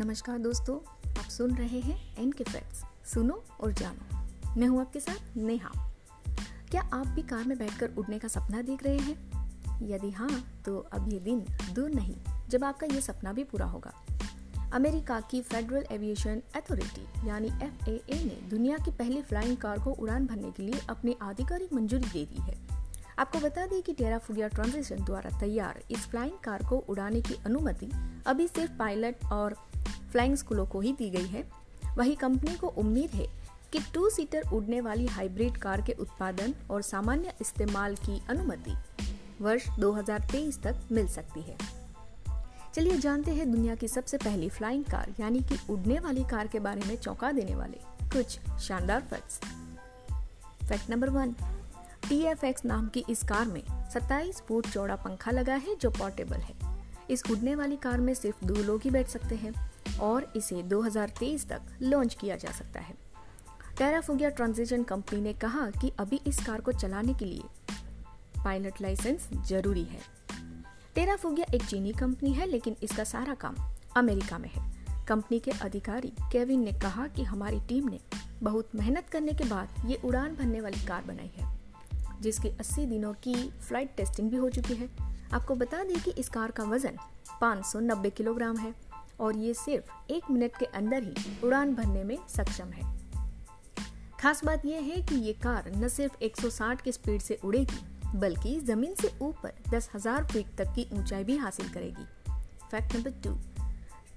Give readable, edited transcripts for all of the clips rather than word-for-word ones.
नमस्कार दोस्तों, आप सुन रहे हैं NK Facts, सुनो और जानो। मैं हूँ आपके साथ नेहा। क्या आप भी कार में बैठकर उड़ने का सपना देख रहे हैं? यदि हाँ, तो अब ये दिन दूर नहीं जब आपका ये सपना भी पूरा होगा। अमेरिका की फेडरल एविएशन अथॉरिटी यानी FAA ने दुनिया की पहली फ्लाइंग कार को उड़ान भरने के लिए अपनी आधिकारिक मंजूरी दे दी है। आपको बता दें कि टेराफुगिया ट्रांजिशन द्वारा तैयार इस फ्लाइंग कार को उड़ाने की अनुमति अभी सिर्फ पायलट और फ्लाइंग स्कूलों को ही दी गई है। वहीं कंपनी को उम्मीद है कि 2-सीटर उड़ने वाली हाइब्रिड कार के उत्पादन और सामान्य इस्तेमाल की अनुमति वर्ष 2023 तक मिल सकती है। चलिए जानते हैं दुनिया की सबसे पहली फ्लाइंग कार यानी कि उड़ने वाली कार के बारे में चौंका देने वाले कुछ शानदार फैक्ट्स। फैक्ट नंबर 1, TFX नाम की इस कार में 27 फुट चौड़ा पंखा लगा है जो पोर्टेबल है। इस उड़ने वाली कार में सिर्फ 2 लोग ही बैठ सकते हैं और इसे 2023 तक लॉन्च किया जा सकता है। टेराफुगिया ट्रांजिशन कंपनी ने कहा कि अभी इस कार को चलाने के लिए पायलट लाइसेंस जरूरी है। टेराफुगिया एक चीनी कंपनी है, लेकिन इसका सारा काम अमेरिका में है। कंपनी के अधिकारी केविन ने कहा कि हमारी टीम ने बहुत मेहनत करने के बाद ये उड़ान भरने वाली कार बनाई है, जिसकी 80 दिनों की फ्लाइट टेस्टिंग भी हो चुकी है। आपको बता दें कि इस कार का वजन 590 किलोग्राम है और ये सिर्फ 1 मिनट के अंदर ही उड़ान भरने में सक्षम है। खास बात यह है कि ये कार न सिर्फ 160 की स्पीड से उड़ेगी, बल्कि जमीन से ऊपर 10,000 फीट तक की ऊंचाई भी हासिल करेगी। फैक्ट नंबर 2,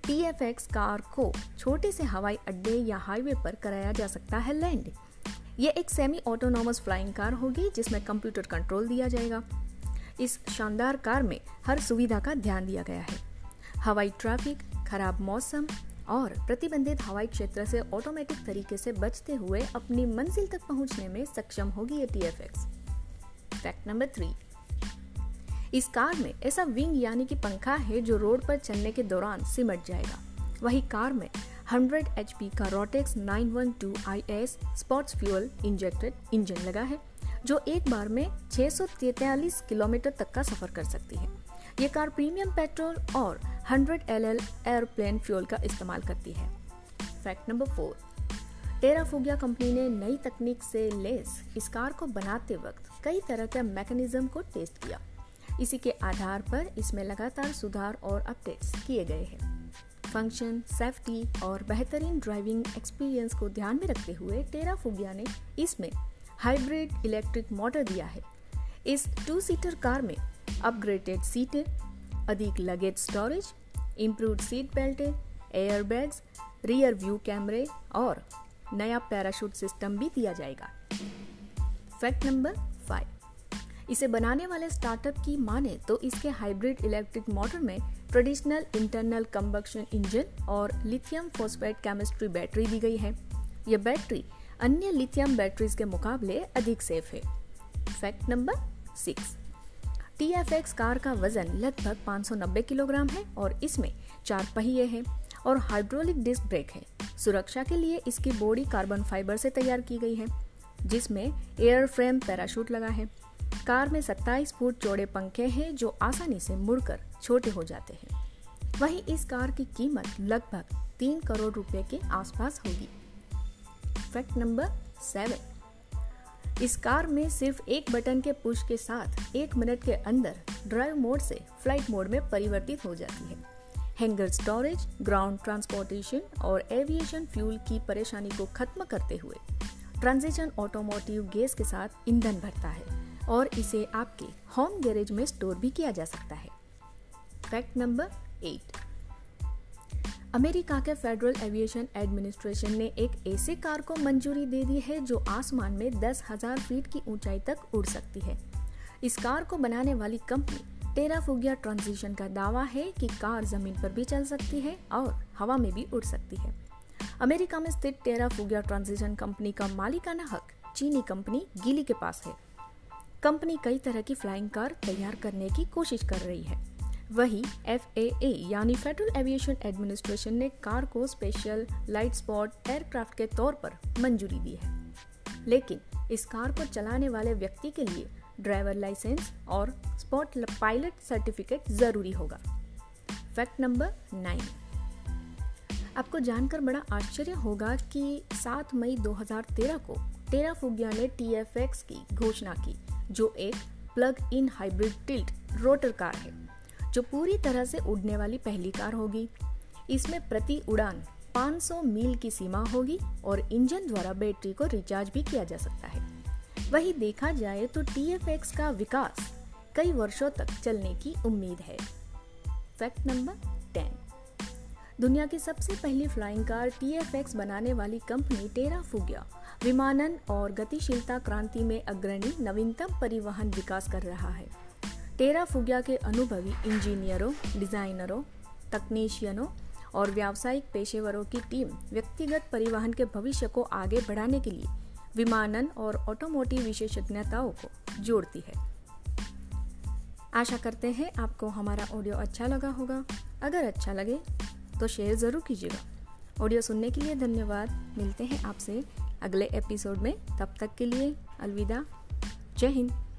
TFX कार को छोटे से हवाई अड्डे या हाईवे पर कराया जा सकता है लैंड। ये एक सेमी ऑटोनॉमस फ्लाइंग कार होगी जिसमें कंप्यूटर कंट्रोल दिया जाएगा। इस शानदार कार में हर सुविधा का ध्यान दिया गया है। हवाई ट्रैफिक, खराब मौसम और प्रतिबंधित हवाई क्षेत्र से ऑटोमेटिक तरीके से बचते हुए अपनी मंजिल तक पहुंचने में सक्षम होगी ये TFX। फैक्ट नंबर 3, इस कार में ऐसा विंग यानी कि पंखा है जो रोड पर चलने के दौरान सिमट जाएगा। वही कार में 100 HP का Rotex 912 iS sports fuel injected engine लगा है, जो एक बार में 643 किलोमीटर तक का सफर कर सकती है। ये कार प्रीमियम पेट्रोल और 100 LL एयरप्लेन फ्यूल का इस्तेमाल करती है। फैक्ट नंबर 4, टेराफुगिया कंपनी ने नई तकनीक से लेस इस कार को बनाते वक्त कई तरह के मैकेनिज्म को टेस्ट किया। इसी के आधार पर इसमें लगातार सुधार और अपडेट्स किए गए हैं। फंक्शन, सेफ्टी और बेहतरीन ड्राइविंग एक्सपीरियंस को ध्यान में रखते हुए टेराफुगिया ने इसमें हाइब्रिड इलेक्ट्रिक मोटर दिया है। इस 2-सीटर कार में अपग्रेडेड सीटें, अधिक लगेज स्टोरेज, इम्प्रूव्ड सीट बेल्टें, एयरबैग्स, रियर व्यू कैमरे और नया पैराशूट सिस्टम भी दिया जाएगा। फैक्ट नंबर 5, इसे बनाने वाले स्टार्टअप की माने तो इसके हाइब्रिड इलेक्ट्रिक मोटर में ट्रेडिशनल इंटरनल कम्बक्शन इंजन और लिथियम फॉस्फेट केमिस्ट्री बैटरी दी गई है। यह बैटरी अन्य लिथियम बैटरीज के मुकाबले अधिक सेफ है। फैक्ट नंबर 6, TFX कार का वजन लगभग 590 किलोग्राम है और इसमें 4 पहिए हैं और हाइड्रोलिक डिस्क ब्रेक है। सुरक्षा के लिए इसकी बॉडी कार्बन फाइबर से तैयार की गई है, जिसमें एयर फ्रेम पैराशूट लगा है। कार में 27 फुट चौड़े पंखे हैं जो आसानी से मुड़कर छोटे हो जाते हैं। वहीं इस कार की कीमत लगभग 3 करोड़ रुपए के आसपास होगी। फैक्ट नंबर 7, इस कार में सिर्फ एक बटन के पुश के साथ 1 मिनट के अंदर ड्राइव मोड से फ्लाइट मोड में परिवर्तित हो जाती है। हैंगर स्टोरेज, ग्राउंड ट्रांसपोर्टेशन और एविएशन फ्यूल की परेशानी को खत्म करते हुए ट्रांजिशन ऑटोमोटिव गैस के साथ ईंधन भरता है और इसे आपके होम गैरेज में स्टोर भी किया जा सकता है। फैक्ट नंबर 8, अमेरिका के फेडरल एविएशन एडमिनिस्ट्रेशन ने एक ऐसी कार को मंजूरी दे दी है जो आसमान में 10,000 फीट की ऊंचाई तक उड़ सकती है। इस कार को बनाने वाली कंपनी टेराफुगिया ट्रांजिशन का दावा है कि कार जमीन पर भी चल सकती है और हवा में भी उड़ सकती है। अमेरिका में स्थित टेराफुगिया ट्रांजिशन कंपनी का मालिकाना हक चीनी कंपनी गीली के पास है। कंपनी कई तरह की फ्लाइंग कार तैयार करने की कोशिश कर रही है। वहीं FAA यानी फेडरल एविएशन एडमिनिस्ट्रेशन ने कार को स्पेशल लाइट स्पॉट एयरक्राफ्ट के तौर पर मंजूरी दी है, लेकिन इस कार को चलाने वाले व्यक्ति के लिए ड्राइवर लाइसेंस और स्पॉट पायलट सर्टिफिकेट जरूरी होगा। फैक्ट नंबर 9, आपको जानकर बड़ा आश्चर्य होगा कि 7 मई 2013 को टेराफुगिया ने TFX की घोषणा की, जो एक plug in hybrid tilt rotor car है जो पूरी तरह से उड़ने वाली पहली कार होगी। इसमें प्रति उड़ान 500 मील की सीमा होगी और इंजन द्वारा बैटरी को रिचार्ज भी किया जा सकता है। वही देखा जाए तो TFX का विकास कई वर्षों तक चलने की उम्मीद है। Fact number 10। दुनिया की सबसे पहली फ्लाइंग कार TFX बनाने वाली कंपनी टेराफुगिया विमानन और गतिशीलता क्रांति में अग्रणी नवीनतम परिवहन विकास कर रहा है। टेराफुगिया के अनुभवी इंजीनियरों, डिजाइनरों, तकनीशियनों और व्यावसायिक पेशेवरों की टीम व्यक्तिगत परिवहन के भविष्य को आगे बढ़ाने के लिए विमानन और ऑटोमोटिव विशेषज्ञताओं को जोड़ती है। आशा करते हैं आपको हमारा ऑडियो अच्छा लगा होगा। अगर अच्छा लगे तो शेयर ज़रूर कीजिएगा। ऑडियो सुनने के लिए धन्यवाद। मिलते हैं आपसे अगले एपिसोड में। तब तक के लिए अलविदा। जय हिंद।